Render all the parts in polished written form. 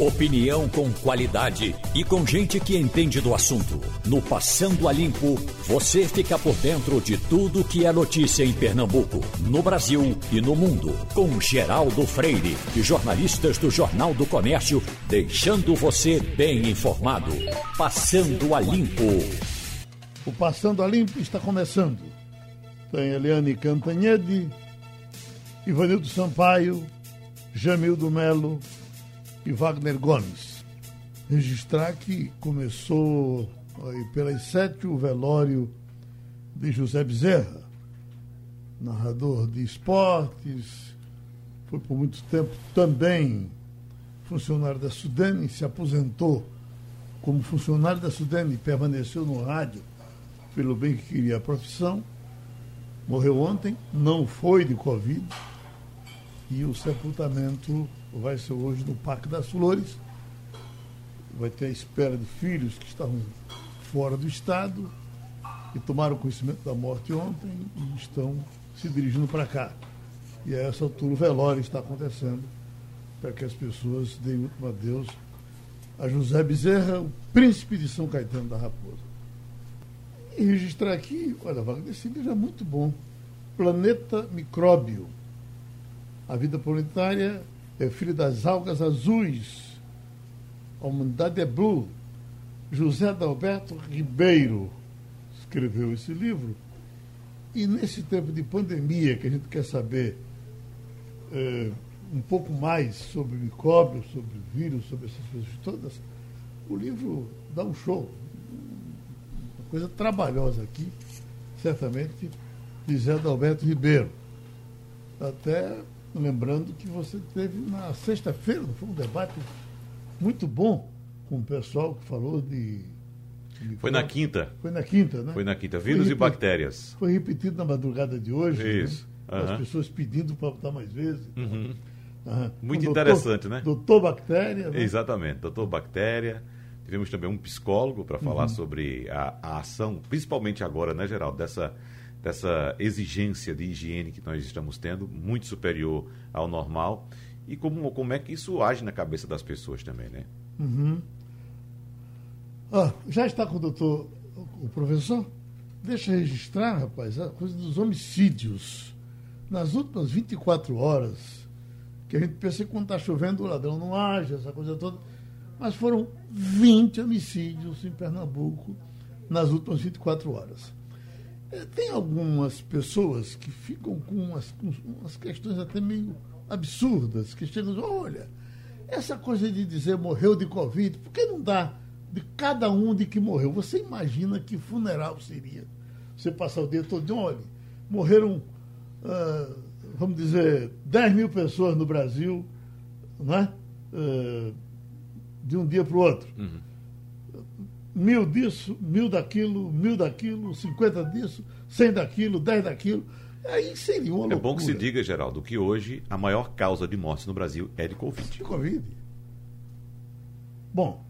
Opinião com qualidade e com gente que entende do assunto. No Passando a Limpo, você fica por dentro de tudo que é notícia em Pernambuco, no Brasil e no mundo. Com Geraldo Freire e jornalistas do Jornal do Comércio, deixando você bem informado. Passando a Limpo. O Passando a Limpo está começando. Tem Eliane Cantanhede, Ivanildo Sampaio, Jamildo Melo e Wagner Gomes. Registrar que começou pelas 7h o velório de José Bezerra, narrador de esportes, foi por muito tempo também funcionário da Sudene, se aposentou como funcionário da Sudene e permaneceu no rádio pelo bem que queria a profissão. Morreu ontem, não foi de Covid, e o sepultamento vai ser hoje no Parque das Flores. Vai ter a espera de filhos que estavam fora do estado e tomaram conhecimento da morte ontem e estão se dirigindo para cá. E a essa altura o velório está acontecendo para que as pessoas deem último adeus a José Bezerra, o príncipe de São Caetano da Raposa. E registrar aqui, olha, Wagner, esse livro é muito bom. Planeta Micróbio. A vida planetária é filha das algas azuis. A humanidade é blue. José Adalberto Ribeiro escreveu esse livro. E nesse tempo de pandemia, que a gente quer saber um pouco mais sobre micróbios, sobre vírus, sobre essas coisas todas, o livro dá um show. Coisa trabalhosa aqui, certamente, de José Adalberto Ribeiro. Até lembrando que você teve na sexta-feira, foi um debate muito bom com o pessoal que falou de... Foi na quinta. Foi na quinta, né? Foi na quinta, vírus e bactérias. Foi repetido na madrugada de hoje. Isso. Né? As pessoas pedindo para botar mais vezes. Uhum. Uhum. Muito interessante, né? Doutor Bactéria. Né? Exatamente, Doutor Bactéria. Tivemos também um psicólogo para falar sobre a ação, principalmente agora, né, Geraldo, dessa exigência de higiene que nós estamos tendo, muito superior ao normal, e como é que isso age na cabeça das pessoas também, né? Uhum. Ah, já está com o doutor, o professor? Deixa eu registrar, rapaz, a coisa dos homicídios. Nas últimas 24 horas, que a gente pensa que quando está chovendo o ladrão não age, essa coisa toda... Mas foram 20 homicídios em Pernambuco nas últimas 24 horas. Tem algumas pessoas que ficam com umas questões até meio absurdas, que chegam e dizem, olha, essa coisa de dizer morreu de Covid, por que não dá de cada um de que morreu? Você imagina que funeral seria? Você passar o dia todo, olha, morreram, vamos dizer, 10 mil pessoas no Brasil, né? De um dia para o outro. Uhum. 1000 disso, 1000 daquilo, 50 disso, 100 daquilo, 10 daquilo. Aí seria uma loucura. É bom que se diga, Geraldo, que hoje a maior causa de mortes no Brasil é de Covid. De Covid. Bom,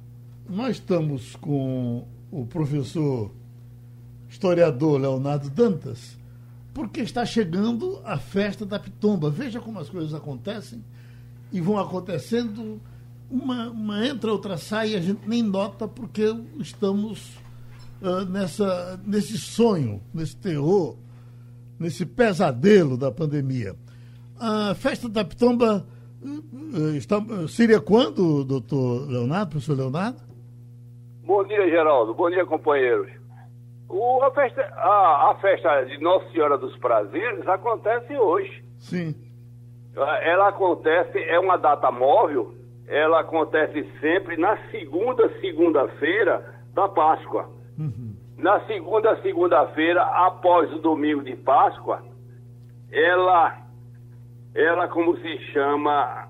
nós estamos com o professor historiador Leonardo Dantas, porque está chegando a festa da Pitomba. Veja como as coisas acontecem e vão acontecendo... Uma entra, outra sai e a gente nem nota porque estamos nesse sonho, nesse terror, nesse pesadelo da pandemia. A festa da Pitomba seria quando, professor Leonardo? Bom dia, Geraldo. Bom dia, companheiros. A festa de Nossa Senhora dos Prazeres acontece hoje. Sim. Ela acontece, é uma data móvel. Ela acontece sempre na segunda-feira da Páscoa. Uhum. Na segunda-feira, após o domingo de Páscoa, ela como se chama,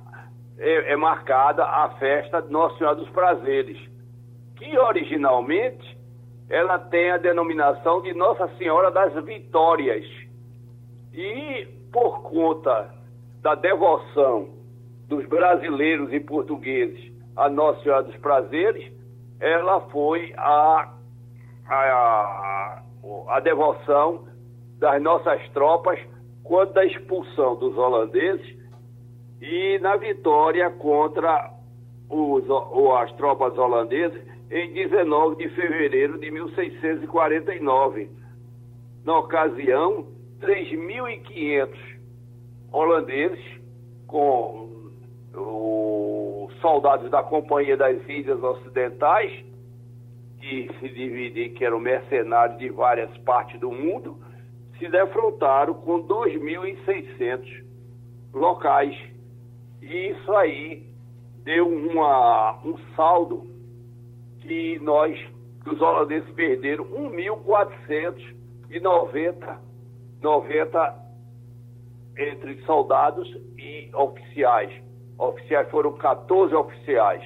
é marcada a festa de Nossa Senhora dos Prazeres, que originalmente ela tem a denominação de Nossa Senhora das Vitórias. E por conta da devoção dos brasileiros e portugueses a Nossa Senhora dos Prazeres, ela foi a devoção das nossas tropas quanto à expulsão dos holandeses e na vitória contra as tropas holandesas em 19 de fevereiro de 1649. Na ocasião, 3.500 holandeses com soldados da Companhia das Índias Ocidentais, que se dividiam, que eram mercenários de várias partes do mundo, se defrontaram com 2.600 locais. E isso aí deu um saldo que os holandeses perderam 1.490 entre soldados e oficiais. Foram 14 oficiais.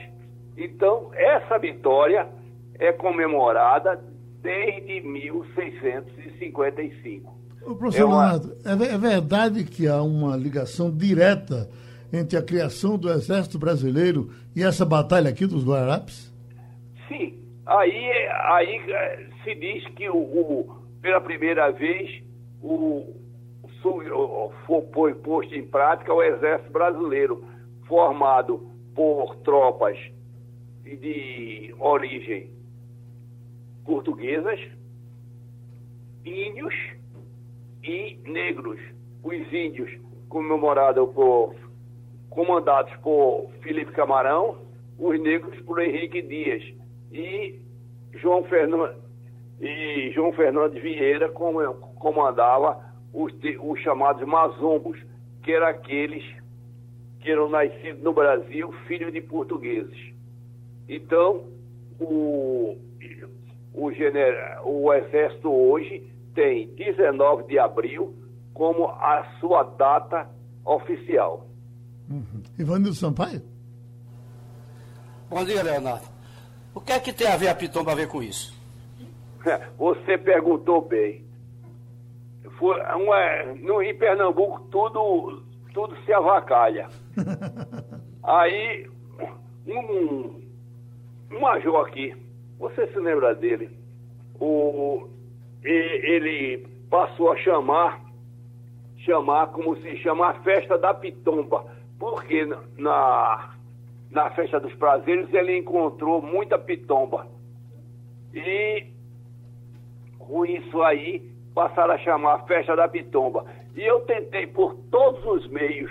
Então, essa vitória é comemorada desde 1655. Professor Leonardo, é verdade que há uma ligação direta entre a criação do Exército Brasileiro e essa batalha aqui dos Guararapes? Sim. Aí se diz que pela primeira vez foi posto em prática o Exército Brasileiro, formado por tropas de origem portuguesas, índios e negros. Os índios comandados por Felipe Camarão, os negros por Henrique Dias e João Fernandes Vieira comandava os chamados mazombos, que eram aqueles que eram nascidos no Brasil, filhos de portugueses. Então, o Exército hoje tem 19 de abril como a sua data oficial. Ivanildo Sampaio? Bom dia, Leonardo. O que é que tem a ver a Pitomba com isso? Você perguntou bem. Em Pernambuco tudo se avacalha. Aí um major aqui, você se lembra dele? Ele passou a chamar como se chama a festa da Pitomba, porque na festa dos prazeres ele encontrou muita pitomba. E com isso aí passaram a chamar a festa da Pitomba. E eu tentei por todos os meios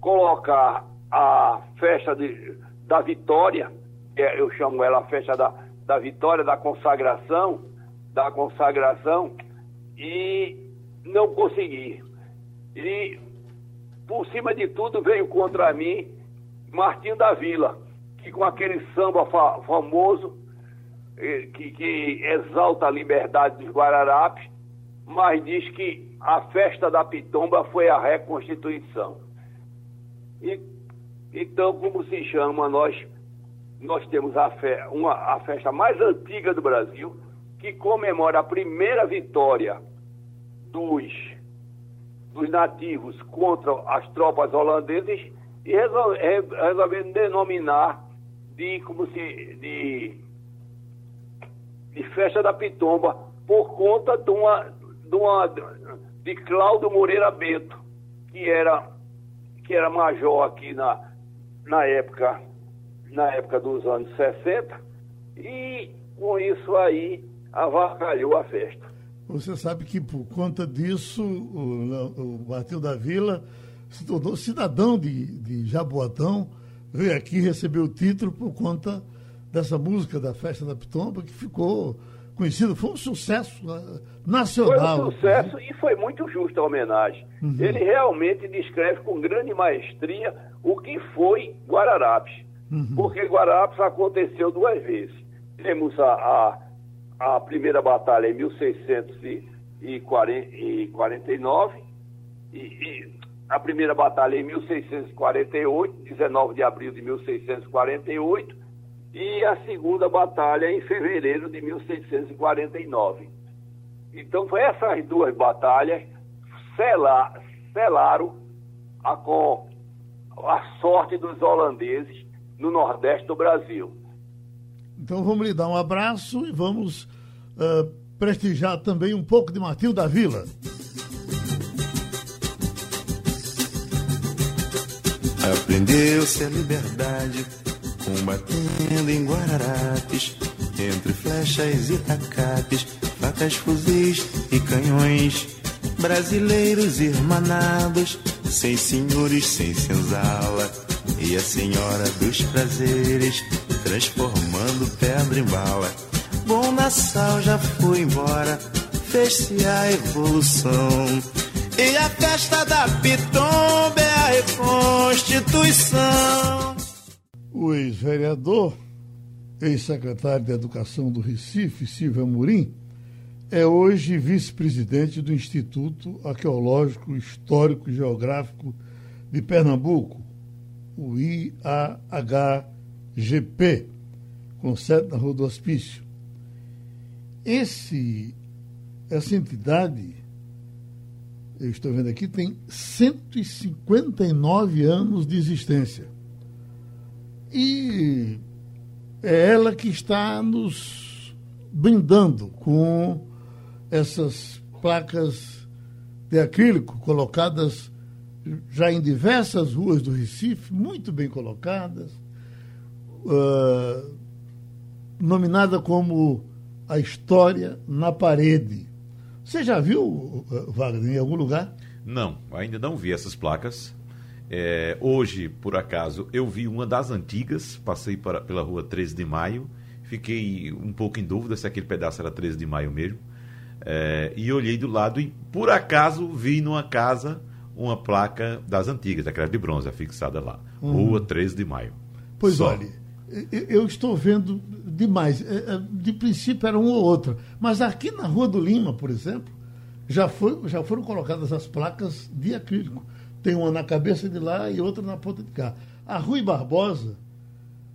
colocar a festa da vitória, eu chamo ela a festa da vitória, da consagração, e não consegui. E por cima de tudo veio contra mim Martinho da Vila, que com aquele samba famoso que exalta a liberdade dos Guararapes, mas diz que a festa da Pitomba foi a reconstituição. Então, como se chama, nós temos a festa mais antiga do Brasil, que comemora a primeira vitória dos nativos contra as tropas holandesas, e resolvendo denominar de festa da Pitomba por conta de Cláudio Moreira Bento, que era major aqui na época dos anos 60, e com isso aí avacalhou a festa. Você sabe que por conta disso o Martinho da Vila se tornou cidadão de Jaboatão, veio aqui receber o título por conta dessa música da Festa da Pitomba, que ficou conhecido, foi um sucesso nacional. Foi um sucesso e foi muito justa a homenagem. Uhum. Ele realmente descreve com grande maestria o que foi Guararapes. Uhum. Porque Guararapes aconteceu duas vezes. Temos a primeira batalha em 1649 e a primeira batalha em 1648, 19 de abril de 1648, e a segunda batalha em fevereiro de 1649. Então, essas duas batalhas selaram a sorte dos holandeses no Nordeste do Brasil. Então, vamos lhe dar um abraço e vamos prestigiar também um pouco de Martinho da Vila. Aprendeu-se a liberdade combatendo em Guararapes, entre flechas e tacates, facas, fuzis e canhões, brasileiros irmanados, sem senhores, sem senzala, e a senhora dos prazeres, transformando pedra em bala. Bom Nassau já foi embora, fez-se a evolução, e a festa da Pitomba é a reconstituição. O ex-vereador, ex-secretário de Educação do Recife, Silvio Amorim, é hoje vice-presidente do Instituto Arqueológico, Histórico e Geográfico de Pernambuco, o IAHGP, com sede na Rua do Hospício. Essa entidade, eu estou vendo aqui, tem 159 anos de existência. E é ela que está nos brindando com essas placas de acrílico colocadas já em diversas ruas do Recife, muito bem colocadas, nominada como a história na parede. Você já viu, Wagner, em algum lugar? Não, ainda não vi essas placas. Hoje, por acaso, eu vi uma das antigas, passei pela Rua 13 de Maio, fiquei um pouco em dúvida se aquele pedaço era 13 de Maio mesmo, e olhei do lado e, por acaso, vi numa casa uma placa das antigas, daquela de bronze, fixada lá, Rua 13 de Maio. Pois olha, eu estou vendo demais. De princípio era uma ou outra, mas aqui na Rua do Lima, por exemplo, já foram colocadas as placas de acrílico. Tem uma na cabeça de lá e outra na ponta de cá. A Rui Barbosa,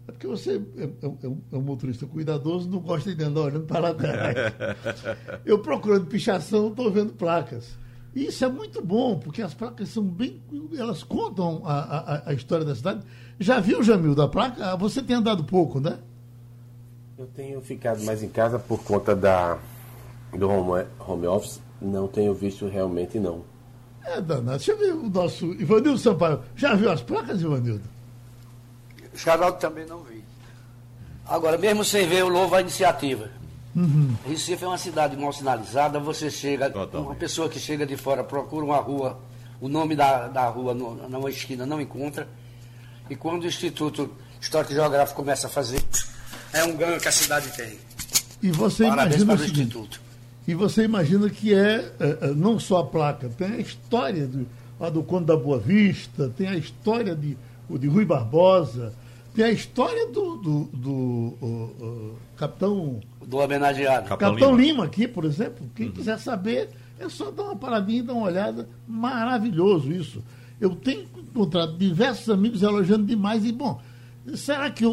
é porque você é um motorista cuidadoso, não gosta de andar olhando para lá atrás. Eu procurando pichação, estou vendo placas. E isso é muito bom, porque as placas são bem... Elas contam a história da cidade. Já viu, Jamil, da placa? Você tem andado pouco, né? Eu tenho ficado mais em casa por conta do home office. Não tenho visto realmente, não. Danado. Deixa eu ver o nosso Ivanildo Sampaio. Já viu as placas, Ivanildo? O Charaldo também não vi. Agora, mesmo sem ver, eu louvo a iniciativa. Recife é uma cidade mal sinalizada. Você chega, uma pessoa que chega de fora procura uma rua, o nome da rua numa esquina não encontra. E quando o Instituto Histórico e Geográfico começa a fazer, é um ganho que a cidade tem. E você imagina o Instituto. E você imagina que não só a placa, tem a história do Conde da Boa Vista, tem a história de Rui Barbosa, tem a história do capitão... Do homenageado. Capitão Lima aqui, por exemplo. Quem quiser saber, é só dar uma paradinha e dar uma olhada. Maravilhoso isso. Eu tenho encontrado diversos amigos elogiando demais. E, bom, será que...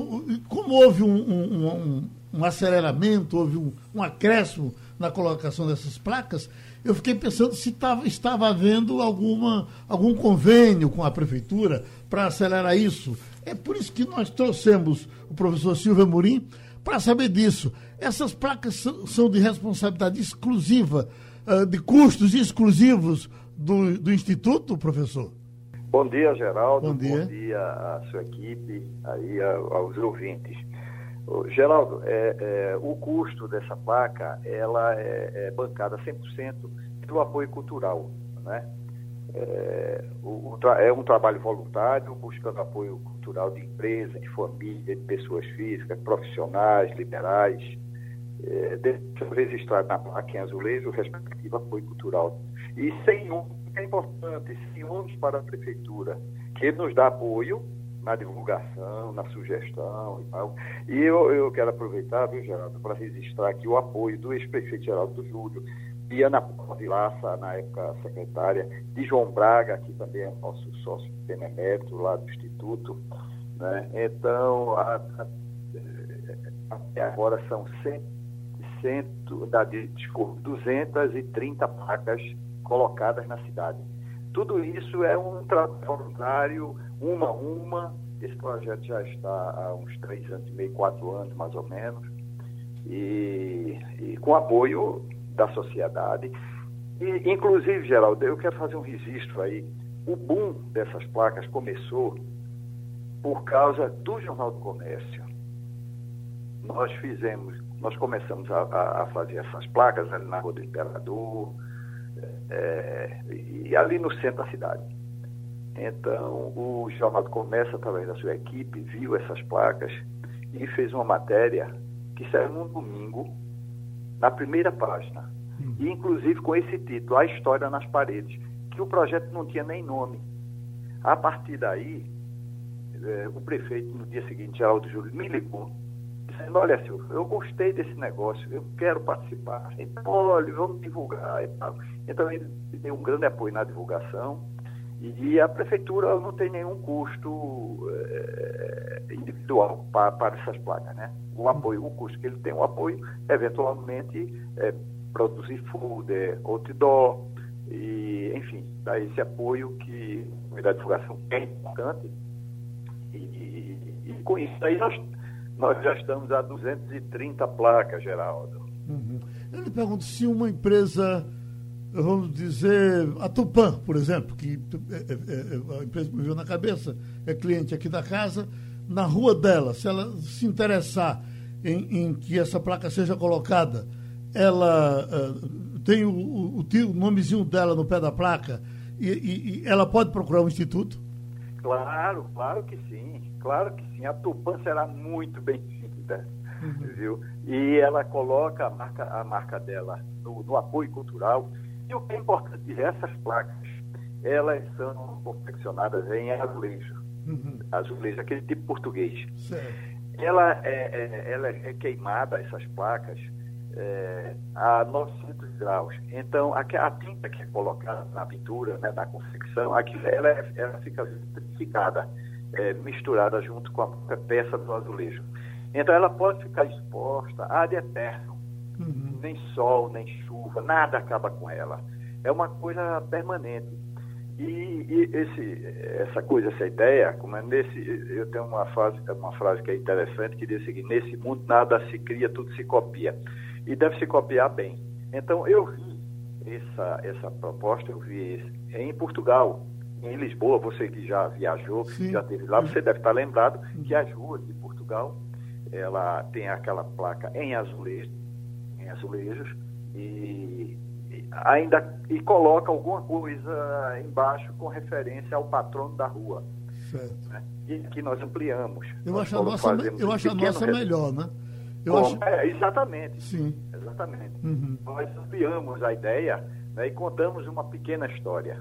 Como houve um aceleramento, houve um acréscimo na colocação dessas placas, eu fiquei pensando se estava havendo algum convênio com a prefeitura para acelerar isso. É por isso que nós trouxemos o professor Silvio Amorim para saber disso. Essas placas são de responsabilidade exclusiva, de custos exclusivos do Instituto, professor? Bom dia, Geraldo. Bom dia à sua equipe, aí aos ouvintes. Geraldo, o custo dessa placa, ela é bancada 100% pelo apoio cultural, né? É um trabalho voluntário, buscando apoio cultural de empresa, de família, de pessoas físicas, profissionais, liberais, registrado na placa em azulejo, o respectivo apoio cultural. E sem é importante, sem ônus para a prefeitura, que nos dá apoio na divulgação, na sugestão e tal. E eu quero aproveitar, viu, Geraldo, para registrar aqui o apoio do ex-prefeito Geraldo Júlio, de Ana Paula Vilaça, na época secretária, de João Braga, que também é nosso sócio benemérito lá do Instituto, né? Então, até agora são 230 placas colocadas na cidade. Tudo isso é um trabalho voluntário, uma a uma. Esse projeto já está há uns 3 anos e meio, 4 anos, mais ou menos, e com apoio da sociedade. E, inclusive, Geraldo, eu quero fazer um registro aí. O boom dessas placas começou por causa do Jornal do Comércio. Nós começamos a fazer essas placas ali na Rua do Imperador, e ali no centro da cidade. Então, o Jornal do Comércio, através da sua equipe, viu essas placas e fez uma matéria que saiu num domingo, na primeira página, e inclusive com esse título, A História nas Paredes, que o projeto não tinha nem nome. A partir daí, o prefeito, no dia seguinte, Geraldo Júlio, me ligou, dizendo: olha, Silvio, eu gostei desse negócio, eu quero participar, então, olha, vamos divulgar e tal. Então, ele deu um grande apoio na divulgação, e a prefeitura não tem nenhum custo individual para essas placas, né? O apoio, o custo que ele tem, o apoio, eventualmente, produzir folder, outdoor, e, enfim, dá esse apoio que a divulgação é importante. E com isso aí nós já estamos a 230 placas, Geraldo. Uhum. Eu lhe pergunto se uma empresa, vamos dizer, a Tupã, por exemplo, que é a empresa que me veio na cabeça, é cliente aqui da casa, na rua dela, se ela se interessar em que essa placa seja colocada, ela tem o nomezinho dela no pé da placa e ela pode procurar um instituto? Claro, claro que sim. A Tupã será muito bem-vinda, viu? E ela coloca a marca dela no apoio cultural. E o que é importante, essas placas, elas são confeccionadas em azulejo, azulejo, aquele tipo português. Ela é queimada, essas placas, a 900 graus. Então, a tinta que é colocada na pintura, né, na confecção, ela fica vitrificada, misturada junto com a peça do azulejo. Então, ela pode ficar exposta ad eterno. Nem sol, nem chuva, nada acaba com ela. É uma coisa permanente. E essa ideia, como é eu tenho uma frase que é interessante, que diz o seguinte: nesse mundo nada se cria, tudo se copia. E deve se copiar bem. Então, eu vi essa proposta, eu vi em Portugal, em Lisboa. Você que já viajou, sim, já esteve lá, você deve estar lembrado que as ruas de Portugal, ela tem aquela placa em azulejos, e coloca alguma coisa embaixo com referência ao patrono da rua. Certo. Né? E que nós ampliamos. Eu acho a nossa melhor, né? Exatamente. Sim. Exatamente. Nós ampliamos a ideia, né, e contamos uma pequena história.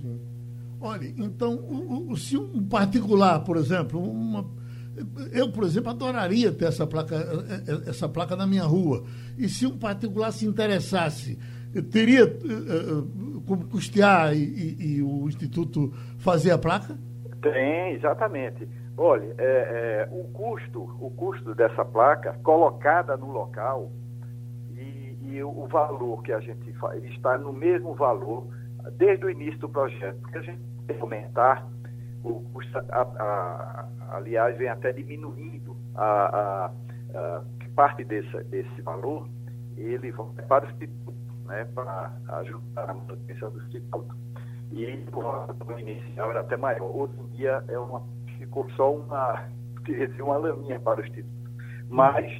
Sim. Olha, então, se um particular, por exemplo, eu, por exemplo, adoraria ter essa placa na minha rua. E se um particular se interessasse, eu teria como custear e o Instituto fazer a placa? Tem, exatamente. Olha, o custo dessa placa colocada no local e o valor que a gente faz está no mesmo valor desde o início do projeto, porque a gente tem que aumentar o custo, aliás, vem até diminuindo parte desse valor, ele vai para o Instituto, né, para ajudar a manutenção do Instituto. E o inicial era até maior. Hoje em dia ficou só uma laminha para o Instituto. Mas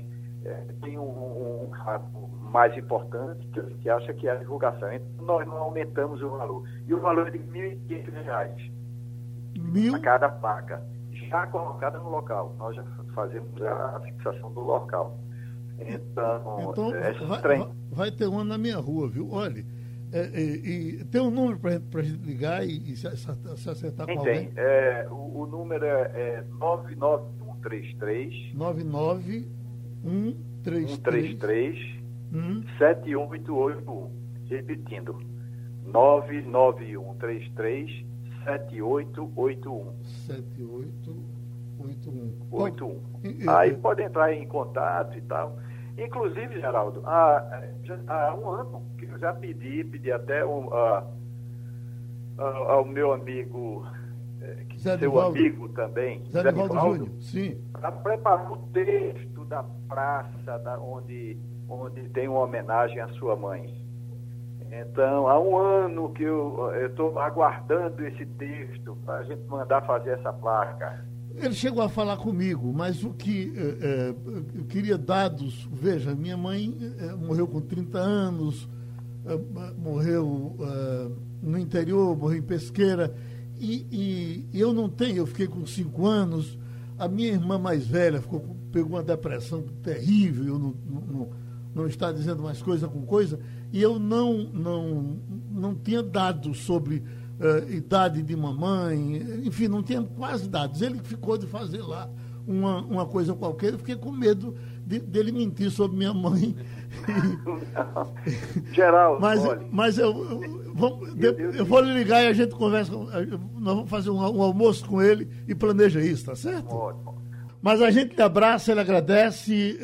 tem um fato mais importante que a gente acha, que é a divulgação. Então, nós não aumentamos o valor. E o valor é de R$ 1.500 a cada placa, já colocada no local. Nós já fazemos a fixação do local. Então vai ter uma na minha rua, viu? Olha, tem um número para a gente ligar e se acertar com alguém? Tem. O número é 99133 99133 71881. Repetindo, 99133 7881. 7881. Aí pode entrar em contato e tal. Inclusive, Geraldo, há um ano que eu já pedi até ao meu amigo, seu amigo também, Zé Valdo, para preparar o texto da praça onde tem uma homenagem à sua mãe. Então, há um ano que eu estou aguardando esse texto para a gente mandar fazer essa placa. Ele chegou a falar comigo, mas o que eu queria dados... Veja, minha mãe morreu com 30 anos, morreu no interior, morreu em Pesqueira, e eu não tenho, eu fiquei com 5 anos, a minha irmã mais velha pegou uma depressão terrível, eu não está dizendo mais coisa com coisa, e eu não tinha dados sobre... idade de mamãe, enfim, não tinha quase dados. Ele ficou de fazer lá uma coisa qualquer, eu fiquei com medo dele mentir sobre minha mãe. Geraldo, mas eu vou lhe ligar e a gente conversa, nós vamos fazer um almoço com ele e planeja isso, tá certo? Ótimo. Mas a gente lhe abraça, ele agradece,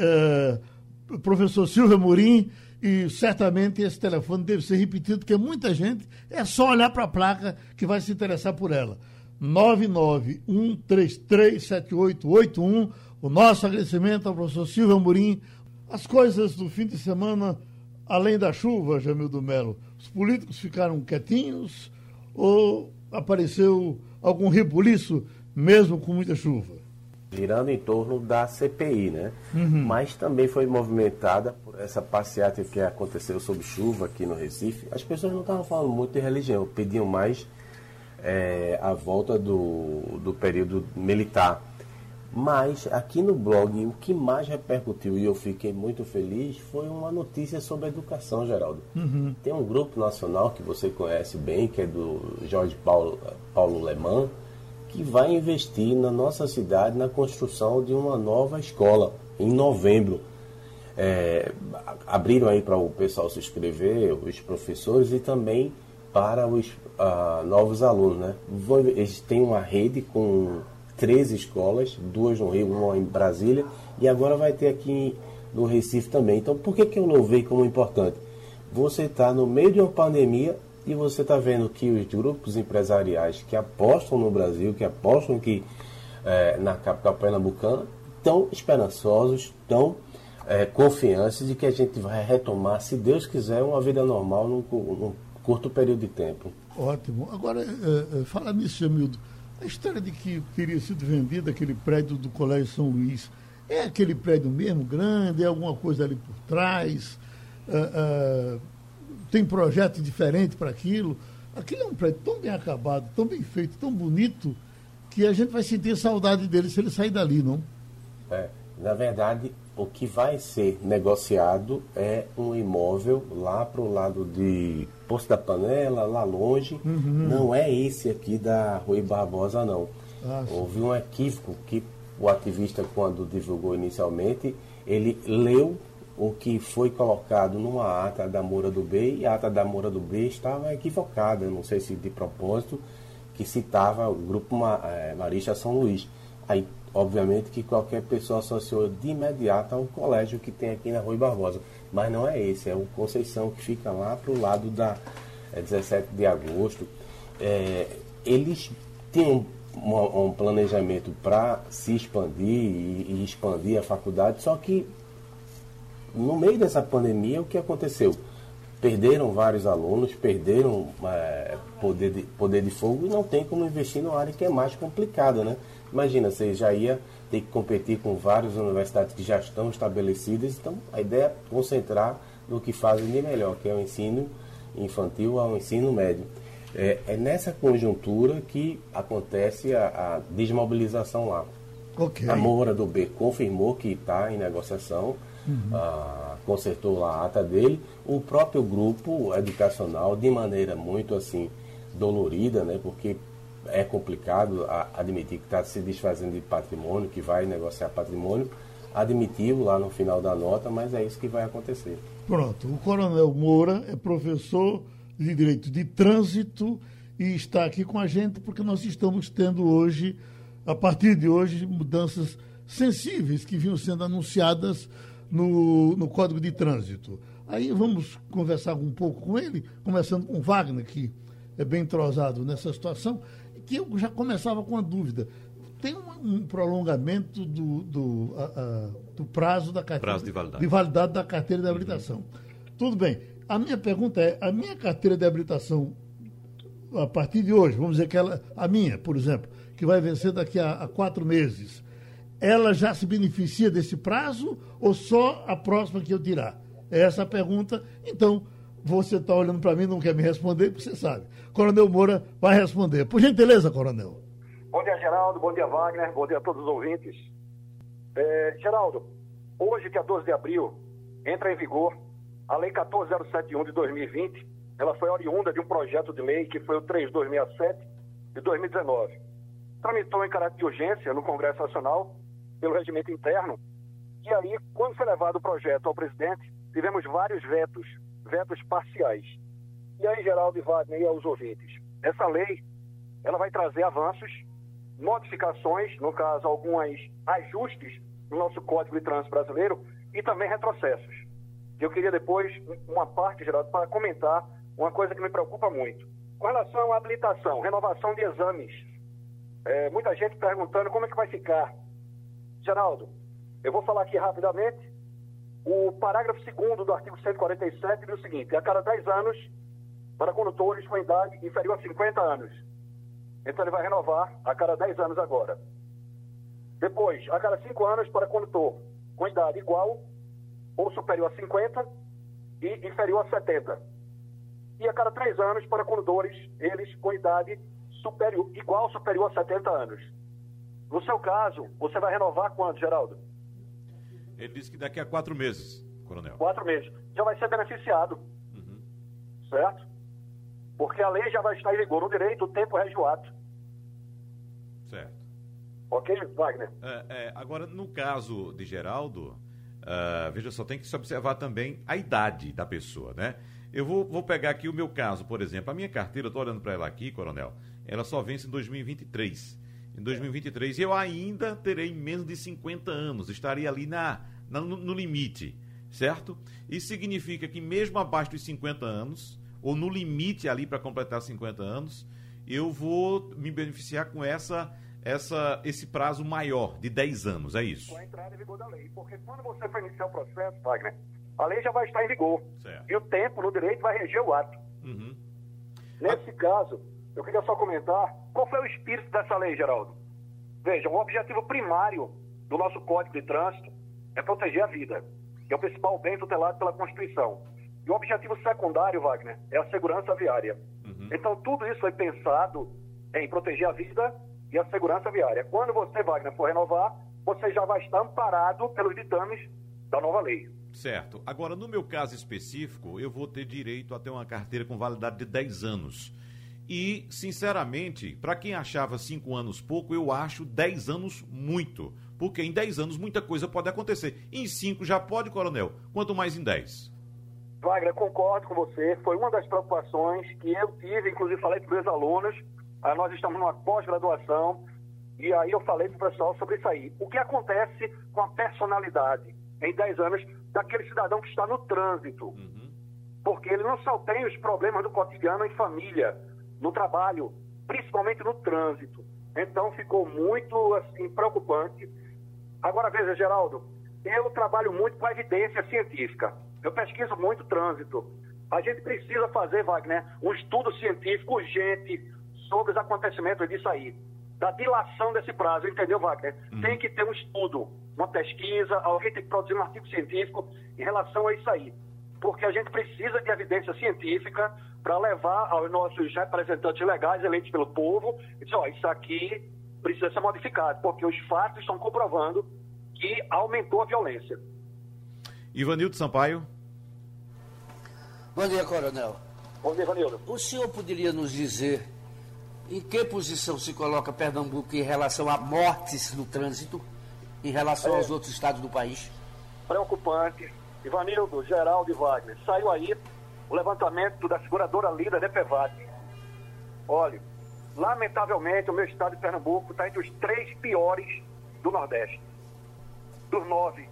o professor Silvio Amorim. E certamente esse telefone deve ser repetido, porque muita gente é só olhar para a placa que vai se interessar por ela. 991337881. O nosso agradecimento ao professor Silvio Amorim. As coisas do fim de semana, além da chuva, Jamildo Melo, os políticos ficaram quietinhos ou apareceu algum rebuliço mesmo com muita chuva? Girando em torno da CPI, né? Uhum. Mas também foi movimentada por essa passeata que aconteceu sob chuva aqui no Recife. As pessoas não estavam falando muito de religião, pediam mais a volta do período militar. Mas aqui no blog, o que mais repercutiu, e eu fiquei muito feliz, foi uma notícia sobre a educação, Geraldo. Uhum. Tem um grupo nacional que você conhece bem, que é do Jorge Paulo Lemann, que vai investir na nossa cidade na construção de uma nova escola em novembro. Abriram aí para o pessoal se inscrever, os professores, e também para os novos alunos, né? Eles têm uma rede com 13 escolas, 2 no Rio, 1 em Brasília, e agora vai ter aqui no Recife também. Então, por que eu louvei como importante? Você está no meio de uma pandemia, e você está vendo que os grupos empresariais que apostam no Brasil, que apostam que na capital pernambucana, estão esperançosos, estão confiantes de que a gente vai retomar, se Deus quiser, uma vida normal num curto período de tempo. Ótimo. Agora, fala nisso, Jamildo. A história de que teria sido vendido aquele prédio do Colégio São Luís, é aquele prédio mesmo grande, é alguma coisa ali por trás? Tem projeto diferente para aquilo. Aquilo é um prédio tão bem acabado, tão bem feito, tão bonito, que a gente vai sentir saudade dele se ele sair dali, não? Na verdade, o que vai ser negociado é um imóvel lá para o lado de Poço da Panela, lá longe. Uhum. Não é esse aqui da Rui Barbosa, não. Houve um equívoco que o ativista, quando divulgou inicialmente, ele leu o que foi colocado numa ata da Moura do B, e a ata da Moura do B estava equivocada, não sei se de propósito, que citava o grupo Marista São Luís. Aí, obviamente, que qualquer pessoa associou de imediato ao colégio que tem aqui na Rui Barbosa. Mas não é esse, é o Conceição, que fica lá para o lado da 17 de agosto. Eles têm um planejamento para se expandir e expandir a faculdade, só que no meio dessa pandemia, o que aconteceu? Perderam vários alunos, perderam poder de fogo, e não tem como investir numa área que é mais complicada, né? Imagina, você já ia ter que competir com várias universidades que já estão estabelecidas. Então, a ideia é concentrar no que fazem de melhor, que é o ensino infantil ao ensino médio. É nessa conjuntura que acontece a desmobilização lá. Okay. A Moura do B confirmou que está em negociação. Uhum. Consertou lá a ata dele. O próprio grupo educacional, de maneira muito assim dolorida, né, porque é complicado admitir que está se desfazendo de patrimônio, que vai negociar patrimônio, admitiu lá no final da nota, mas é isso que vai acontecer. Pronto, o Coronel Moura é professor de Direito de Trânsito e está aqui com a gente porque nós estamos tendo hoje, a partir de hoje, mudanças sensíveis que vinham sendo anunciadas no Código de Trânsito. Aí vamos conversar um pouco com ele, começando com Wagner, que é bem entrosado nessa situação, que eu já começava com a dúvida. Tem um prolongamento do prazo da carteira... Prazo de validade. De validade da carteira de habilitação. Uhum. Tudo bem. A minha pergunta é, a minha carteira de habilitação, a partir de hoje, vamos dizer que ela... A minha, por exemplo, que vai vencer daqui a 4 meses, ela já se beneficia desse prazo ou só a próxima que eu tirar? Essa é a pergunta. Então, você está olhando para mim, não quer me responder, porque você sabe. Coronel Moura vai responder. Por gentileza, Coronel. Bom dia, Geraldo. Bom dia, Wagner. Bom dia a todos os ouvintes. Geraldo, hoje, dia 12 de abril, entra em vigor a Lei 14.071 de 2020. Ela foi oriunda de um projeto de lei que foi o 3267 de 2019. Tramitou em caráter de urgência no Congresso Nacional pelo regimento interno. E aí, quando foi levado o projeto ao presidente, tivemos vários vetos parciais. E aí, Geraldo e Wagner, e aos ouvintes, essa lei, ela vai trazer avanços, modificações, no caso, alguns ajustes no nosso Código de Trânsito Brasileiro e também retrocessos. Eu queria depois, uma parte, Geraldo, para comentar uma coisa que me preocupa muito. Com relação à habilitação, renovação de exames, muita gente perguntando como é que vai ficar. Geraldo, eu vou falar aqui rapidamente. O parágrafo 2º do artigo 147 diz o seguinte: a cada 10 anos, para condutores com idade inferior a 50 anos. Então ele vai renovar a cada 10 anos agora. Depois, a cada 5 anos, para condutor com idade igual ou superior a 50 e inferior a 70. E a cada 3 anos, para condutores, eles com idade igual ou superior a 70 anos. No seu caso, você vai renovar quanto, Geraldo? Ele disse que daqui a 4 meses, Coronel. 4 meses. Já vai ser beneficiado. Uhum. Certo? Porque a lei já vai estar em vigor. O direito, o tempo rege o ato. Certo. Ok, Wagner? Agora, no caso de Geraldo, veja só, tem que se observar também a idade da pessoa, né? Eu vou pegar aqui o meu caso, por exemplo. A minha carteira, eu estou olhando para ela aqui, Coronel, ela só vence em 2023. Em 2023, eu ainda terei menos de 50 anos, estaria ali no limite, certo? Isso significa que mesmo abaixo dos 50 anos, ou no limite ali para completar 50 anos, eu vou me beneficiar com esse prazo maior de 10 anos, é isso? Com a entrada em vigor da lei, porque quando você for iniciar o processo, Wagner, a lei já vai estar em vigor, certo. E o tempo no direito vai reger o ato. Uhum. Nesse caso, eu queria só comentar qual foi o espírito dessa lei, Geraldo. Veja, o objetivo primário do nosso Código de Trânsito é proteger a vida, que é o principal bem tutelado pela Constituição. E o objetivo secundário, Wagner, é a segurança viária. Uhum. Então, tudo isso foi pensado em proteger a vida e a segurança viária. Quando você, Wagner, for renovar, você já vai estar amparado pelos ditames da nova lei. Certo. Agora, no meu caso específico, eu vou ter direito a ter uma carteira com validade de 10 anos. E, sinceramente, para quem achava 5 anos pouco, eu acho 10 anos muito. Porque em 10 anos muita coisa pode acontecer. Em 5 já pode, Coronel. Quanto mais em 10? Wagner, concordo com você. Foi uma das preocupações que eu tive. Inclusive, falei para os meus alunos. Aí nós estamos numa pós-graduação. E aí eu falei para o pessoal sobre isso aí. O que acontece com a personalidade em 10 anos daquele cidadão que está no trânsito? Uhum. Porque ele não só tem os problemas do cotidiano em família, no trabalho, principalmente no trânsito. Então ficou muito assim, preocupante. Agora veja, Geraldo, eu trabalho muito com a evidência científica, eu pesquiso muito trânsito. A gente precisa fazer, Wagner, um estudo científico urgente sobre os acontecimentos disso aí, da dilação desse prazo, entendeu, Wagner? Tem que ter um estudo, uma pesquisa, alguém tem que produzir um artigo científico em relação a isso aí, porque a gente precisa de evidência científica para levar aos nossos representantes legais eleitos pelo povo e dizer, ó, isso aqui precisa ser modificado, porque os fatos estão comprovando que aumentou a violência. Ivanildo Sampaio. Bom dia, Coronel. Bom dia, Ivanildo. O senhor poderia nos dizer em que posição se coloca Pernambuco em relação a mortes no trânsito, em relação aos outros estados do país? Preocupante. Ivanildo, Geraldo e Wagner, saiu aí o levantamento da seguradora líder DPVAT. Olha, lamentavelmente, o meu estado de Pernambuco está entre os 3 piores do Nordeste. Dos 9.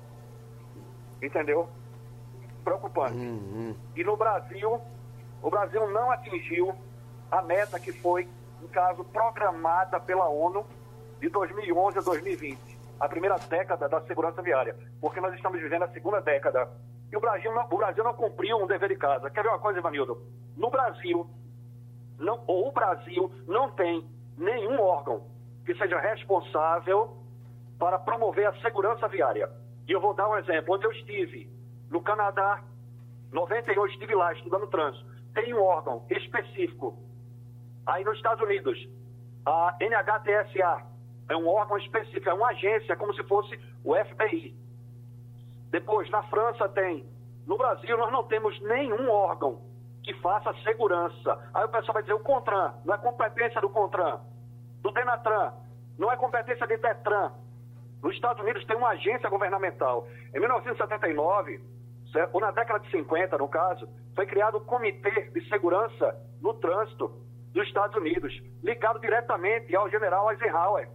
Entendeu? Preocupante. Uhum. E no Brasil, o Brasil não atingiu a meta que foi, no caso, programada pela ONU de 2011 a 2020. A primeira década da segurança viária, porque nós estamos vivendo a segunda década. E o Brasil não cumpriu um dever de casa. Quer ver uma coisa, Ivanildo? No Brasil, o Brasil não tem nenhum órgão que seja responsável para promover a segurança viária. E eu vou dar um exemplo. Onde eu estive, no Canadá, 98, estive lá estudando trânsito. Tem um órgão específico. Aí nos Estados Unidos, a NHTSA é um órgão específico, é uma agência, como se fosse o FBI. Depois, na França tem. No Brasil, nós não temos nenhum órgão que faça segurança. Aí o pessoal vai dizer, o CONTRAN, não é competência do CONTRAN. Do DENATRAN, não é competência de DETRAN. Nos Estados Unidos tem uma agência governamental. Em 1979, ou na década de 50, no caso, foi criado o Comitê de Segurança no Trânsito dos Estados Unidos, ligado diretamente ao general Eisenhower.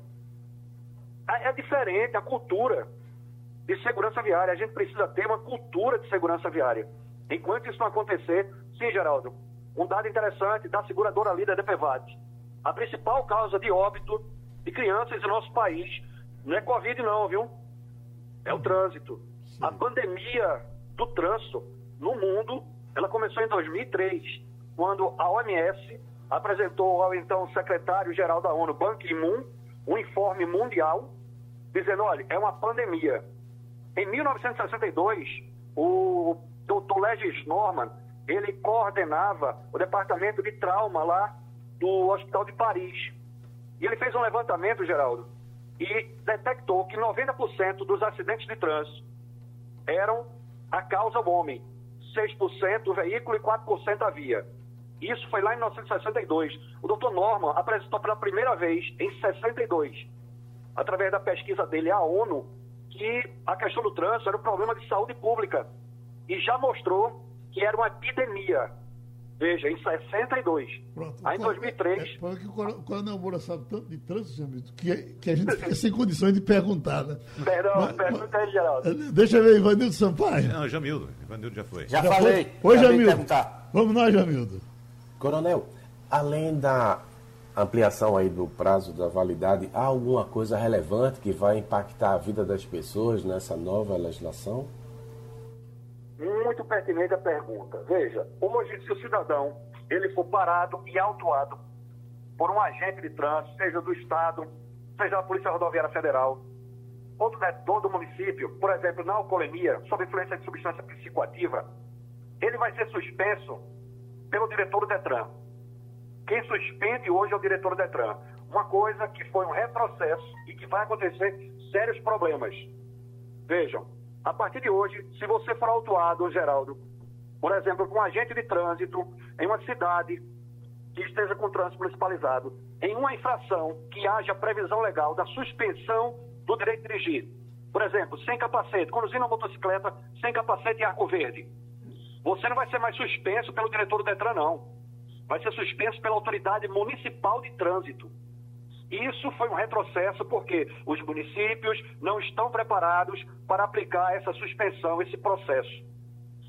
É diferente a cultura de segurança viária. A gente precisa ter uma cultura de segurança viária. Enquanto isso não acontecer... Sim, Geraldo, um dado interessante da seguradora líder da DPVAT. A principal causa de óbito de crianças no nosso país não é Covid não, viu? É o trânsito. Sim. A pandemia do trânsito no mundo, ela começou em 2003, quando a OMS apresentou ao então secretário-geral da ONU, Ban Ki-moon, um informe mundial dizendo, olha, é uma pandemia. Em 1962, o Dr. Legis Norman, ele coordenava o departamento de trauma lá do Hospital de Paris. E ele fez um levantamento, Geraldo, e detectou que 90% dos acidentes de trânsito eram a causa do homem, 6% o veículo e 4% a via. Isso foi lá em 1962. O Dr. Norman apresentou pela primeira vez, em 62, através da pesquisa dele à ONU, que a questão do trânsito era um problema de saúde pública. E já mostrou que era uma epidemia. Veja, em 62. Pronto. Aí em 2003... Porque o Coronel Moura sabe tanto de trânsito, Jamildo, que a gente fica sem condições de perguntar, né? Perdão, pergunta aí, Geraldo. Deixa eu ver, Ivanildo Sampaio. Não, Jamildo. Ivanildo já foi. Já falei. Foi? Oi, Jamildo. Vamos nós, Jamildo. Coronel, além da ampliação aí do prazo da validade, há alguma coisa relevante que vai impactar a vida das pessoas nessa nova legislação? Muito pertinente a pergunta. Veja, hoje, se o cidadão ele for parado e autuado por um agente de trânsito, seja do Estado, seja da Polícia Rodoviária Federal, ou do município, por exemplo, na alcoolemia, sob influência de substância psicoativa, ele vai ser suspenso pelo diretor do DETRAN. Quem suspende hoje é o diretor do DETRAN. Uma coisa que foi um retrocesso e que vai acontecer sérios problemas. Vejam, a partir de hoje, se você for autuado, Geraldo, por exemplo, com um agente de trânsito em uma cidade que esteja com trânsito municipalizado, em uma infração que haja previsão legal da suspensão do direito de dirigir, por exemplo, sem capacete, conduzindo uma motocicleta sem capacete em Arco Verde, você não vai ser mais suspenso pelo diretor do DETRAN, não. Vai ser suspenso pela autoridade municipal de trânsito. Isso foi um retrocesso porque os municípios não estão preparados para aplicar essa suspensão, esse processo.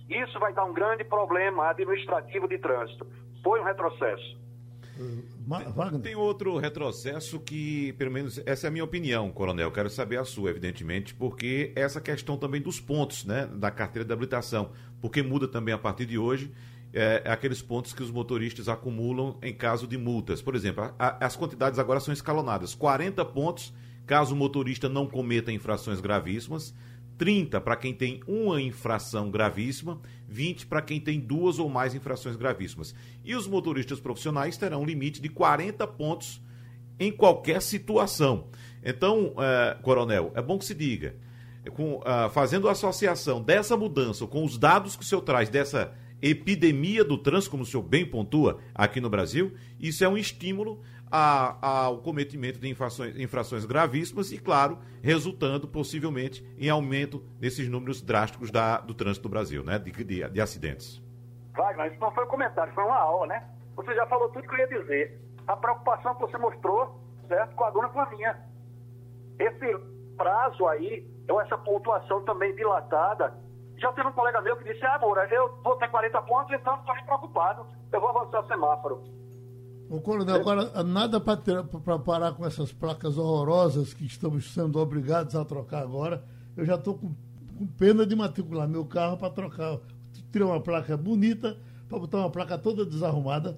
Isso vai dar um grande problema administrativo de trânsito. Foi um retrocesso. Tem outro retrocesso que, pelo menos, essa é a minha opinião, Coronel. Quero saber a sua, evidentemente, porque essa questão também dos pontos, né, da carteira de habilitação, porque muda também a partir de hoje. Aqueles pontos que os motoristas acumulam em caso de multas. Por exemplo, as quantidades agora são escalonadas. 40 pontos, caso o motorista não cometa infrações gravíssimas. 30 para quem tem uma infração gravíssima. 20 para quem tem duas ou mais infrações gravíssimas. E os motoristas profissionais terão um limite de 40 pontos em qualquer situação. Então, Coronel, é bom que se diga, fazendo a associação dessa mudança com os dados que o senhor traz dessa epidemia do trânsito, como o senhor bem pontua aqui no Brasil, isso é um estímulo ao cometimento de infrações gravíssimas e, claro, resultando possivelmente em aumento desses números drásticos do trânsito do Brasil, né? De acidentes. Wagner, isso não foi um comentário, foi uma aula, né? Você já falou tudo que eu ia dizer. A preocupação que você mostrou, certo, com a dona com a minha. Esse prazo aí, ou essa pontuação também dilatada. Já teve um colega meu que disse, Moura, eu vou ter 40 pontos, então estou preocupado, eu vou avançar o semáforo. Ô, Coronel, agora nada para parar com essas placas horrorosas que estamos sendo obrigados a trocar agora. Eu já estou com pena de matricular meu carro para trocar. Tirar uma placa bonita, para botar uma placa toda desarrumada.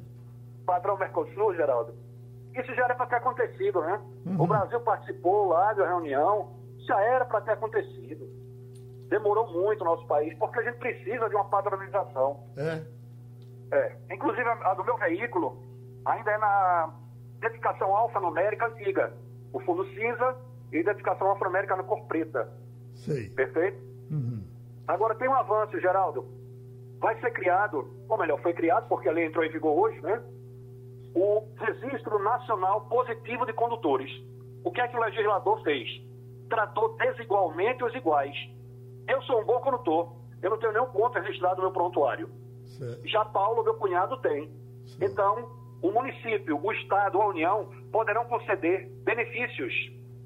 Padrão Mercosul, Geraldo, Isso já era para ter acontecido, né? Uhum. O Brasil participou lá da reunião, já era para ter acontecido. Demorou muito o nosso país, porque a gente precisa de uma padronização. Inclusive, a do meu veículo ainda é na identificação alfanumérica antiga. O fundo cinza e identificação alfanumérica na cor preta. Sei. Perfeito? Uhum. Agora, tem um avanço, Geraldo. Vai ser criado, ou melhor, foi criado, porque a lei entrou em vigor hoje, né? O Registro Nacional Positivo de Condutores. O que é que o legislador fez? Tratou desigualmente os iguais. Eu sou um bom condutor. Eu não tenho nenhum ponto registrado no meu prontuário. Certo. Já Paulo, meu cunhado, tem. Certo. Então, o município, o Estado, a União poderão conceder benefícios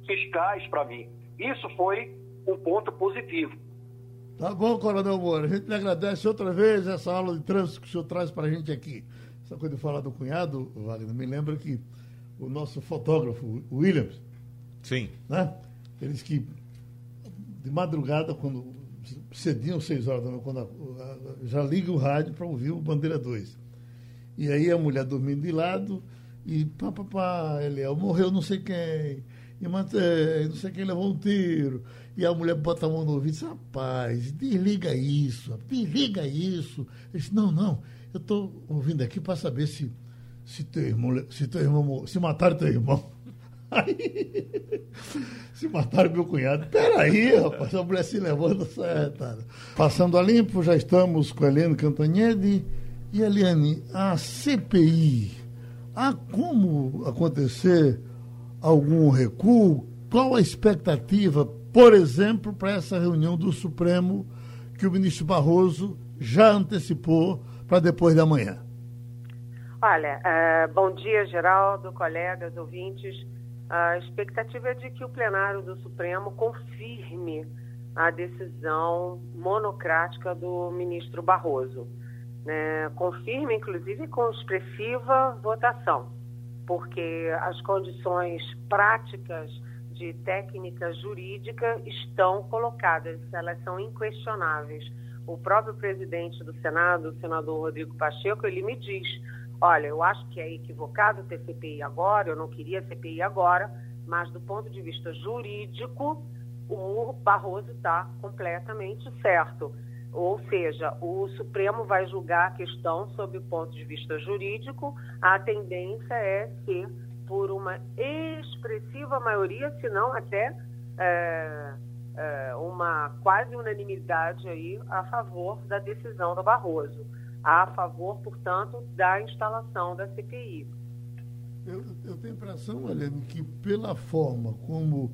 fiscais para mim. Isso foi um ponto positivo. Tá bom, Coronel Moura. A gente lhe agradece outra vez essa aula de trânsito que o senhor traz para a gente aqui. Só quando eu falar do cunhado, Wagner, me lembra que o nosso fotógrafo, o Williams, sim, né? Ele disse que de madrugada, quando cedinho, 6 horas da manhã, quando já liga o rádio para ouvir o Bandeira 2. E aí a mulher dormindo de lado e pá, Eliel, morreu não sei quem, e Matei, não sei quem levou um tiro. E a mulher bota a mão no ouvido e diz, rapaz, desliga isso. Ele disse, não. Eu estou ouvindo aqui para saber se mataram teu irmão. Aí, se mataram meu cunhado. Peraí, rapaz, a mulher se levanta, sai arretada. Passando a limpo, já estamos com a Eliane Cantanhede. E, Eliane, a CPI, há como acontecer algum recuo? Qual a expectativa, por exemplo, para essa reunião do Supremo que o ministro Barroso já antecipou para depois da manhã? Olha, bom dia, Geraldo, colegas, ouvintes. A expectativa é de que o plenário do Supremo confirme a decisão monocrática do ministro Barroso, né? Confirme, inclusive, com expressiva votação, porque as condições práticas de técnica jurídica estão colocadas, elas são inquestionáveis. O próprio presidente do Senado, o senador Rodrigo Pacheco, ele me diz, olha, eu acho que é equivocado ter CPI agora, eu não queria CPI agora, mas do ponto de vista jurídico, o Barroso está completamente certo. Ou seja, o Supremo vai julgar a questão sob o ponto de vista jurídico, a tendência é que, por uma expressiva maioria, se não até... uma quase unanimidade aí a favor da decisão do Barroso, a favor, portanto, da instalação da CPI. Eu tenho a impressão, Helene, que pela forma como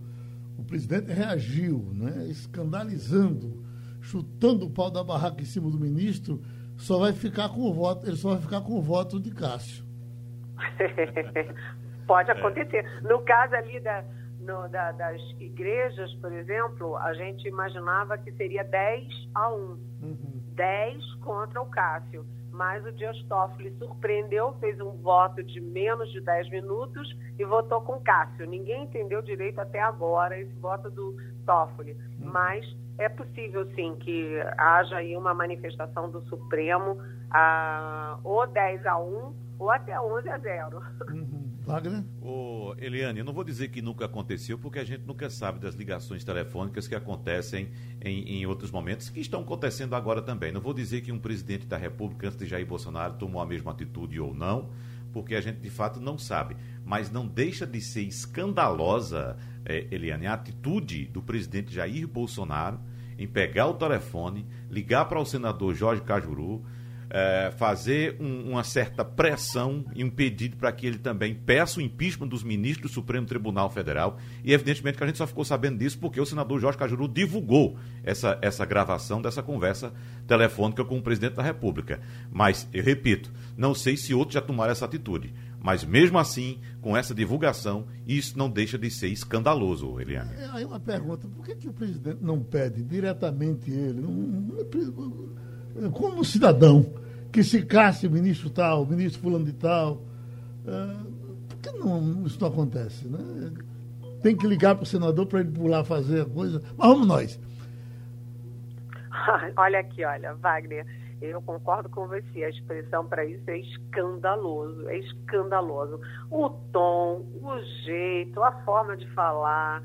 o presidente reagiu, né, escandalizando, chutando o pau da barraca em cima do ministro, só vai ficar com o voto de Cássio. Pode acontecer. No caso ali das igrejas, por exemplo, a gente imaginava que seria 10-1. Uhum. 10 contra o Cássio. Mas o Dias Toffoli surpreendeu, fez um voto de menos de 10 minutos e votou com Cássio. Ninguém entendeu direito até agora esse voto do Toffoli. Uhum. Mas é possível, sim, que haja aí uma manifestação do Supremo ou 10-1 ou até 11-0. Uhum. Wagner? Eliane, eu não vou dizer que nunca aconteceu, porque a gente nunca sabe das ligações telefônicas que acontecem em outros momentos, que estão acontecendo agora também. Não vou dizer que um presidente da República, antes de Jair Bolsonaro, tomou a mesma atitude ou não, porque a gente, de fato, não sabe. Mas não deixa de ser escandalosa, Eliane, a atitude do presidente Jair Bolsonaro em pegar o telefone, ligar para o senador Jorge Kajuru, fazer uma certa pressão e um pedido para que ele também peça o impeachment dos ministros do Supremo Tribunal Federal. E, evidentemente, que a gente só ficou sabendo disso porque o senador Jorge Kajuru divulgou essa gravação dessa conversa telefônica com o presidente da República. Mas, eu repito, não sei se outros já tomaram essa atitude. Mas, mesmo assim, com essa divulgação, isso não deixa de ser escandaloso, Eliane. Aí uma pergunta, por que o presidente não pede diretamente ele? Como cidadão, que se casse ministro tal, ministro fulano de tal, por que isso não acontece, né? Tem que ligar para o senador para ele pular, fazer a coisa, mas vamos nós. Olha aqui, Wagner, Eu concordo com você, a expressão para isso é escandaloso, é escandaloso. O tom, o jeito, a forma de falar,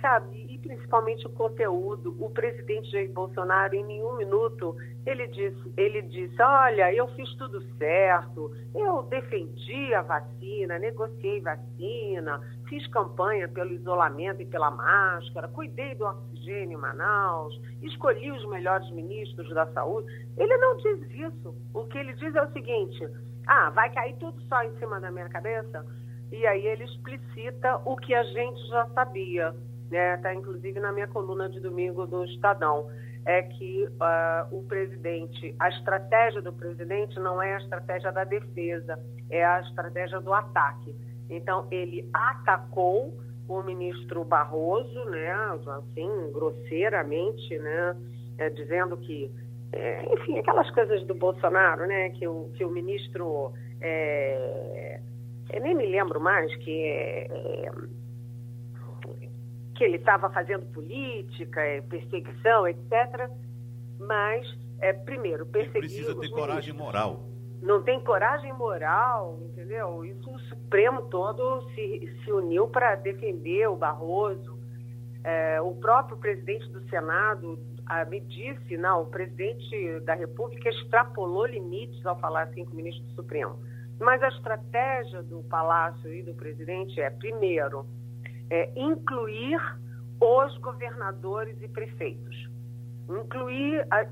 sabe, e principalmente o conteúdo. O presidente Jair Bolsonaro, em nenhum minuto, ele disse, olha, eu fiz tudo certo, eu defendi a vacina, negociei vacina, fiz campanha pelo isolamento e pela máscara, cuidei do oxigênio em Manaus, escolhi os melhores ministros da saúde. Ele não diz isso. O que ele diz é o seguinte, vai cair tudo só em cima da minha cabeça? E aí ele explicita o que a gente já sabia, né? Está inclusive na minha coluna de domingo do Estadão, é que o presidente, a estratégia do presidente não é a estratégia da defesa, é a estratégia do ataque. Então, ele atacou o ministro Barroso, né, assim, grosseiramente, né, dizendo que, enfim, aquelas coisas do Bolsonaro, né, que o ministro... eu nem me lembro mais que ele estava fazendo política, perseguição, etc. Mas, primeiro, perseguir... Precisa ter coragem moral. Não tem coragem moral, entendeu? Isso o Supremo todo se uniu para defender o Barroso. O próprio presidente do Senado me disse, o presidente da República extrapolou limites ao falar assim com o ministro do Supremo. Mas a estratégia do Palácio e do presidente é, primeiro, incluir os governadores e prefeitos.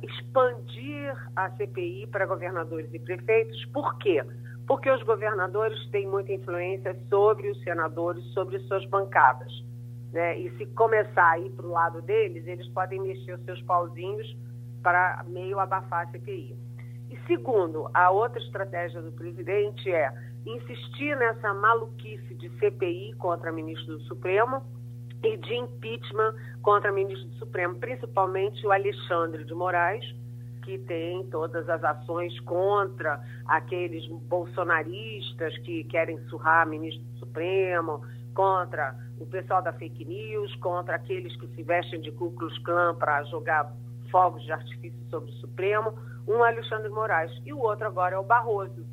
Expandir a CPI para governadores e prefeitos. Por quê? Porque os governadores têm muita influência sobre os senadores, sobre suas bancadas, né? E se começar a ir para o lado deles, eles podem mexer os seus pauzinhos para meio abafar a CPI. E segundo, a outra estratégia do presidente é insistir nessa maluquice de CPI contra ministro do Supremo e de impeachment contra ministro do Supremo, principalmente o Alexandre de Moraes, que tem todas as ações contra aqueles bolsonaristas que querem surrar ministro do Supremo, contra o pessoal da fake news, contra aqueles que se vestem de Ku Klux Klan para jogar fogos de artifício sobre o Supremo. Um Alexandre de Moraes e o outro agora é o Barroso.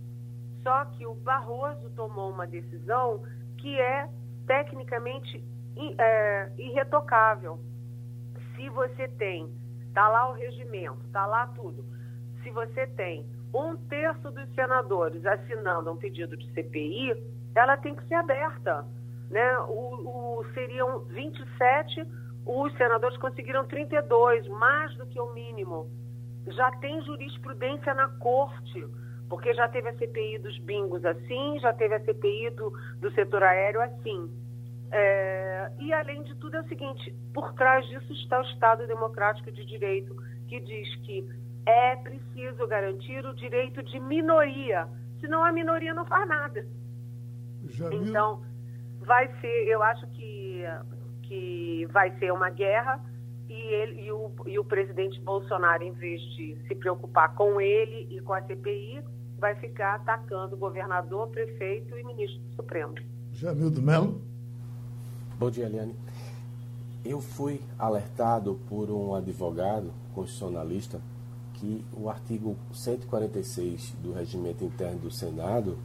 Só que o Barroso tomou uma decisão que é tecnicamente irretocável. Se você tem, está lá o regimento, está lá tudo, se você tem 1/3 dos senadores assinando um pedido de CPI, ela tem que ser aberta, né? Seriam 27, os senadores conseguiram 32, mais do que o mínimo. Já tem jurisprudência na corte, porque já teve a CPI dos bingos assim, já teve a CPI do setor aéreo assim. E, além de tudo, é o seguinte, por trás disso está o Estado Democrático de Direito, que diz que é preciso garantir o direito de minoria, senão a minoria não faz nada. Então, vai ser, eu acho que vai ser uma guerra. E o presidente Bolsonaro, em vez de se preocupar com ele e com a CPI, vai ficar atacando governador, prefeito e ministro do Supremo. Jamildo Melo. Bom dia, Eliane. Eu fui alertado por um advogado constitucionalista que o artigo 146 do Regimento Interno do Senado,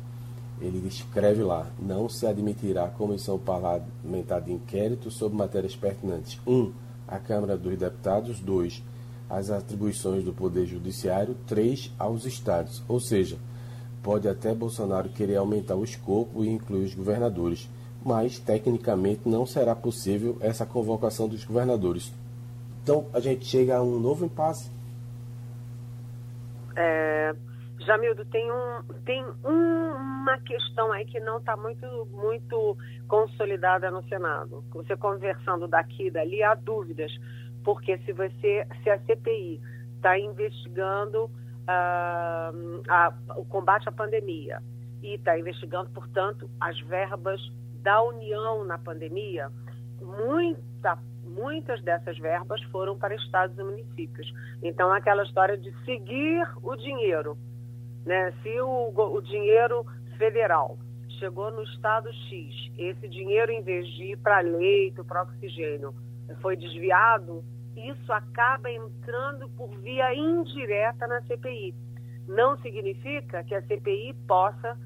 ele escreve lá, não se admitirá comissão parlamentar de inquérito sobre matérias pertinentes. 1. A Câmara dos Deputados, 2, as atribuições do Poder Judiciário, 3, aos Estados. Ou seja, pode até Bolsonaro querer aumentar o escopo e incluir os governadores, mas, tecnicamente, não será possível essa convocação dos governadores. Então, a gente chega a um novo impasse. Jamildo, tem uma questão aí que não está muito consolidada no Senado. Você conversando daqui e dali, há dúvidas, porque se a CPI está investigando o combate à pandemia e está investigando, portanto, as verbas da União na pandemia, muitas dessas verbas foram para estados e municípios. Então, aquela história de seguir o dinheiro, né? Se o dinheiro federal chegou no estado X, esse dinheiro, em vez de ir para leito, para oxigênio, foi desviado isso acaba entrando por via indireta na CPI. Não significa que a CPI possa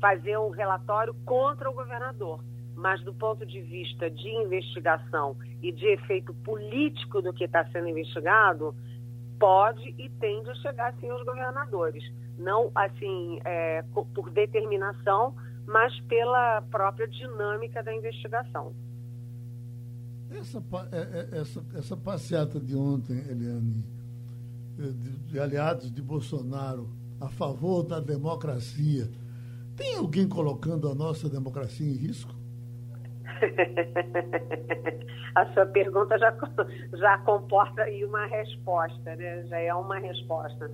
fazer um relatório contra o governador, mas do ponto de vista de investigação e de efeito político do que está sendo investigado, pode e tende a chegar sim aos governadores. Não assim por determinação, mas pela própria dinâmica da investigação. Essa passeata de ontem, Eliane, de aliados de Bolsonaro a favor da democracia, tem alguém colocando a nossa democracia em risco? A sua pergunta já comporta aí uma resposta, né? Já é uma resposta.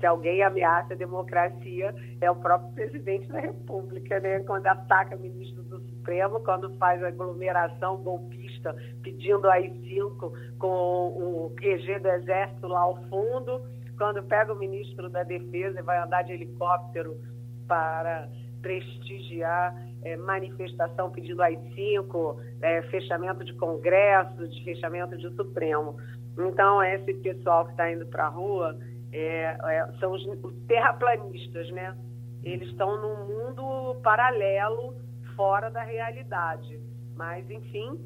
Se alguém ameaça a democracia, é o próprio presidente da República, né? Quando ataca o ministro do Supremo, quando faz aglomeração golpista, pedindo AI-5 com o QG do Exército lá ao fundo, quando pega o ministro da Defesa e vai andar de helicóptero para prestigiar manifestação pedindo AI-5, fechamento de Congresso, de fechamento de Supremo. Então, esse pessoal que está indo para a rua... são os terraplanistas, né? Eles estão num mundo paralelo, fora da realidade. Mas, enfim,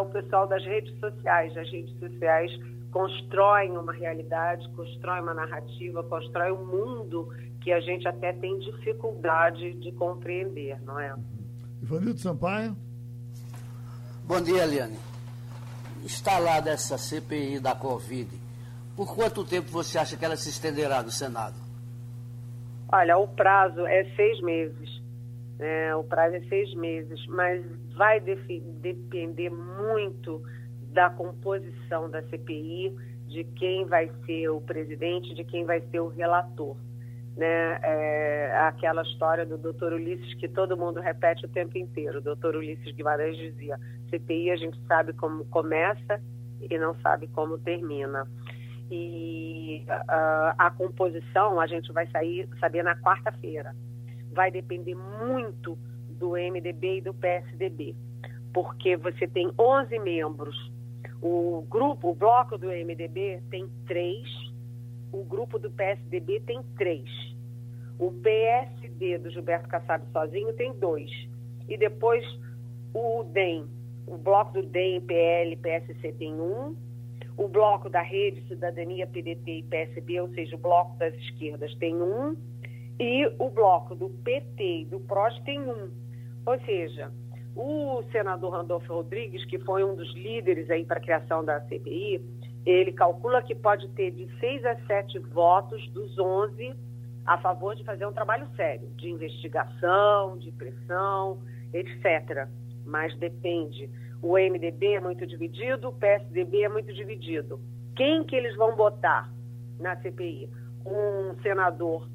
o pessoal das redes sociais. As redes sociais constroem uma realidade, constroem uma narrativa, constroem um mundo que a gente até tem dificuldade de compreender, não é? Ivanildo Sampaio. Bom dia, Eliane. Instalada essa CPI da Covid, por quanto tempo você acha que ela se estenderá no Senado? Olha, o prazo é 6 meses. O prazo é 6 meses, mas vai depender muito da composição da CPI, de quem vai ser o presidente, de quem vai ser o relator. Né? Aquela história do doutor Ulisses que todo mundo repete o tempo inteiro. O doutor Ulisses Guimarães dizia: CPI a gente sabe como começa e não sabe como termina. E a composição a gente vai saber na quarta-feira. Vai depender muito do MDB e do PSDB, porque você tem 11 membros. O bloco do MDB tem 3, o grupo do PSDB tem 3, o PSD do Gilberto Kassab sozinho tem 2, e depois o DEM, o bloco do DEM, PL, PSC tem 1, o bloco da Rede, Cidadania, PDT e PSB, ou seja, o bloco das esquerdas tem 1, e o bloco do PT e do PROS tem 1. Ou seja, o senador Randolfo Rodrigues, que foi um dos líderes aí para a criação da CPI, ele calcula que pode ter de 6 a 7 votos dos 11 a favor de fazer um trabalho sério, de investigação, de pressão, etc. Mas depende... O MDB é muito dividido, o PSDB é muito dividido. Quem que eles vão botar na CPI? Um senador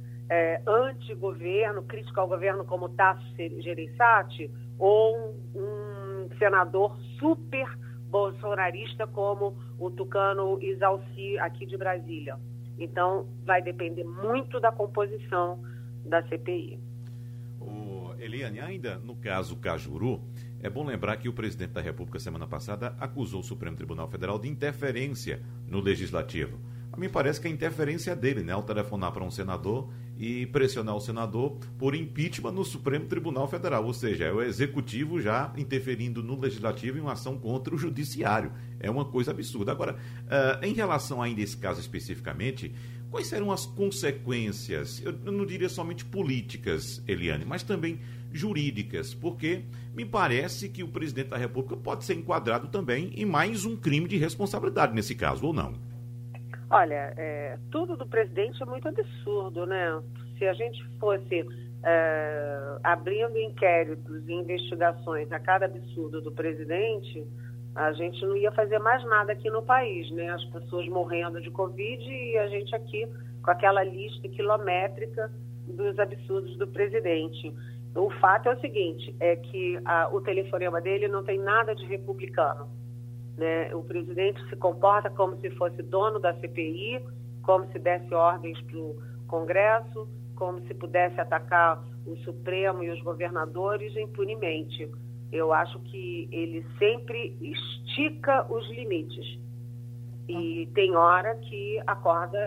anti-governo, crítico ao governo, como Tasso Gereissati, ou um senador super bolsonarista, como o tucano Izalci, aqui de Brasília? Então, vai depender muito da composição da CPI. Eliane, ainda no caso Kajuru... É bom lembrar que o presidente da República, semana passada, acusou o Supremo Tribunal Federal de interferência no Legislativo. A mim parece que a interferência é dele, né? Ao telefonar para um senador e pressionar o senador por impeachment no Supremo Tribunal Federal. Ou seja, é o Executivo já interferindo no Legislativo em uma ação contra o Judiciário. É uma coisa absurda. Agora, em relação ainda a esse caso especificamente, quais serão as consequências? Eu não diria somente políticas, Eliane, mas também... jurídicas, porque me parece que o presidente da República pode ser enquadrado também em mais um crime de responsabilidade nesse caso, ou não? Olha, tudo do presidente é muito absurdo, né? Se a gente fosse abrindo inquéritos e investigações a cada absurdo do presidente, a gente não ia fazer mais nada aqui no país, né? As pessoas morrendo de Covid e a gente aqui com aquela lista quilométrica dos absurdos do presidente. O fato é o seguinte, é que o telefonema dele não tem nada de republicano, né? O presidente se comporta como se fosse dono da CPI, como se desse ordens para o Congresso, como se pudesse atacar o Supremo e os governadores impunemente. eu acho que ele sempre estica os limites. E tem hora que a corda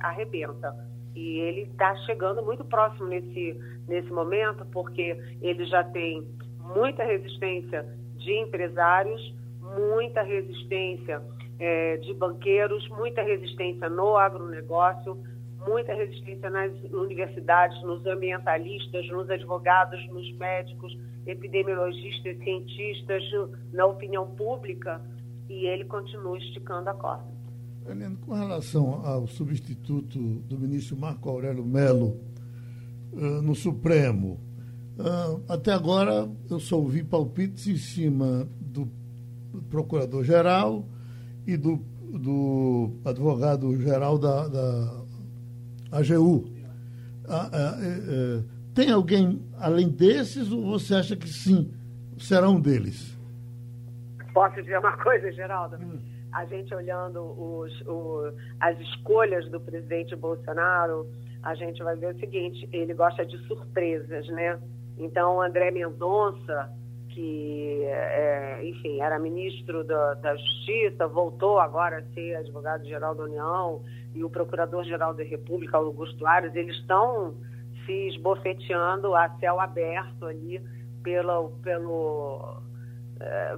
arrebenta. E ele está chegando muito próximo nesse momento, porque ele já tem muita resistência de empresários, muita resistência de banqueiros, muita resistência no agronegócio, muita resistência nas universidades, nos ambientalistas, nos advogados, nos médicos, epidemiologistas, cientistas, na opinião pública, e ele continua esticando a corda. Eliane, com relação ao substituto do ministro Marco Aurélio Melo no Supremo, até agora eu só ouvi palpites em cima do procurador-geral e do advogado-geral da AGU. Tem alguém além desses, ou você acha que sim, será um deles? Posso dizer uma coisa, Geraldo? A gente olhando as escolhas do presidente Bolsonaro, a gente vai ver o seguinte: ele gosta de surpresas, né? Então, André Mendonça, que, enfim, era ministro da Justiça, voltou agora a ser advogado-geral da União, e o procurador-geral da República, Augusto Aras, eles estão se esbofeteando a céu aberto ali pelo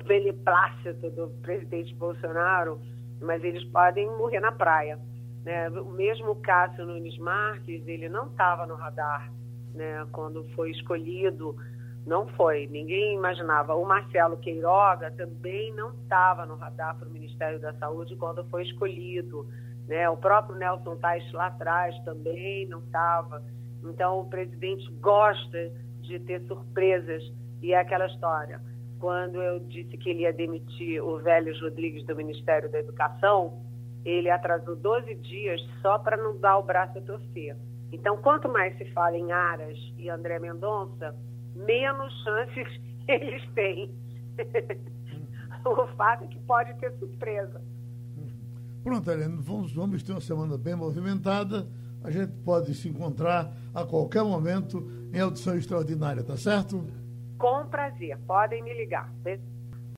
beneplácito do presidente Bolsonaro, mas eles podem morrer na praia, né? O mesmo Cássio Nunes Marques, ele não estava no radar, né? Quando foi escolhido, não foi, ninguém imaginava. O Marcelo Queiroga também não estava no radar para o Ministério da Saúde quando foi escolhido, né? O próprio Nelson Tais lá atrás também não estava. Então, o presidente gosta de ter surpresas, e é aquela história. Quando eu disse que ele ia demitir o Vélez Rodrigues do Ministério da Educação, ele atrasou 12 dias só para não dar o braço a torcer. Então, quanto mais se fala em Aras e André Mendonça, menos chances eles têm. O fato é que pode ter surpresa. Pronto, Eliane, vamos ter uma semana bem movimentada. A gente pode se encontrar a qualquer momento em audição extraordinária, tá certo? Com prazer, podem me ligar.